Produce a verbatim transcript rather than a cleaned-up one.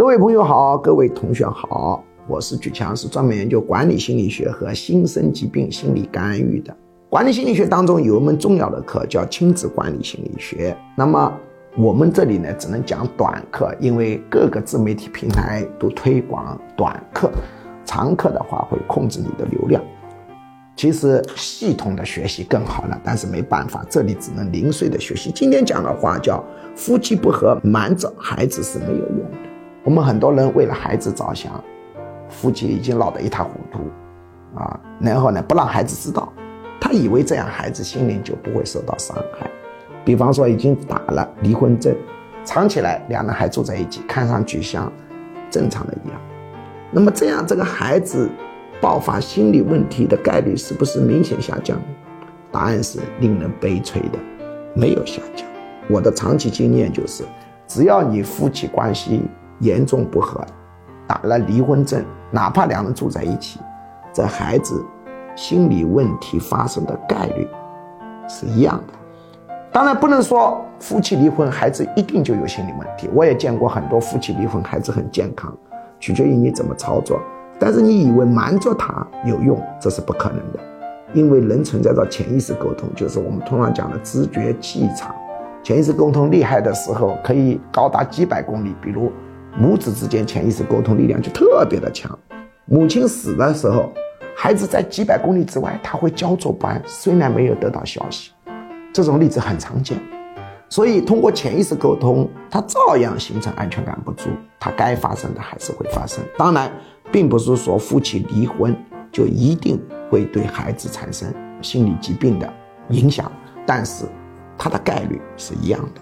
各位朋友好，各位同学好，我是举强，是专门研究管理心理学和新生疾病心理干预的。管理心理学当中有一门重要的课叫亲子管理心理学，那么我们这里呢只能讲短课，因为各个自媒体平台都推广短课，长课的话会控制你的流量。其实系统的学习更好了，但是没办法，这里只能零碎的学习。今天讲的话叫夫妻不和，瞒着孩子是没有用的。我们很多人为了孩子着想，夫妻已经老得一塌糊涂啊，然后呢不让孩子知道，他以为这样孩子心灵就不会受到伤害。比方说已经打了离婚证，藏起来，两人还住在一起，看上去像正常的一样，那么这样这个孩子爆发心理问题的概率是不是明显下降？答案是令人悲催的，没有下降。我的长期经验就是，只要你夫妻关系严重不和，打了离婚证，哪怕两人住在一起，这孩子心理问题发生的概率是一样的。当然不能说夫妻离婚孩子一定就有心理问题，我也见过很多夫妻离婚孩子很健康，取决于你怎么操作。但是你以为瞒着他有用，这是不可能的，因为人存在着潜意识沟通，就是我们通常讲的知觉气场。潜意识沟通厉害的时候可以高达几百公里，比如母子之间潜意识沟通力量就特别的强，母亲死的时候，孩子在几百公里之外他会焦灼不安，虽然没有得到消息，这种例子很常见。所以通过潜意识沟通，它照样形成安全感不足，它该发生的还是会发生。当然并不是说夫妻离婚就一定会对孩子产生心理疾病的影响，但是它的概率是一样的。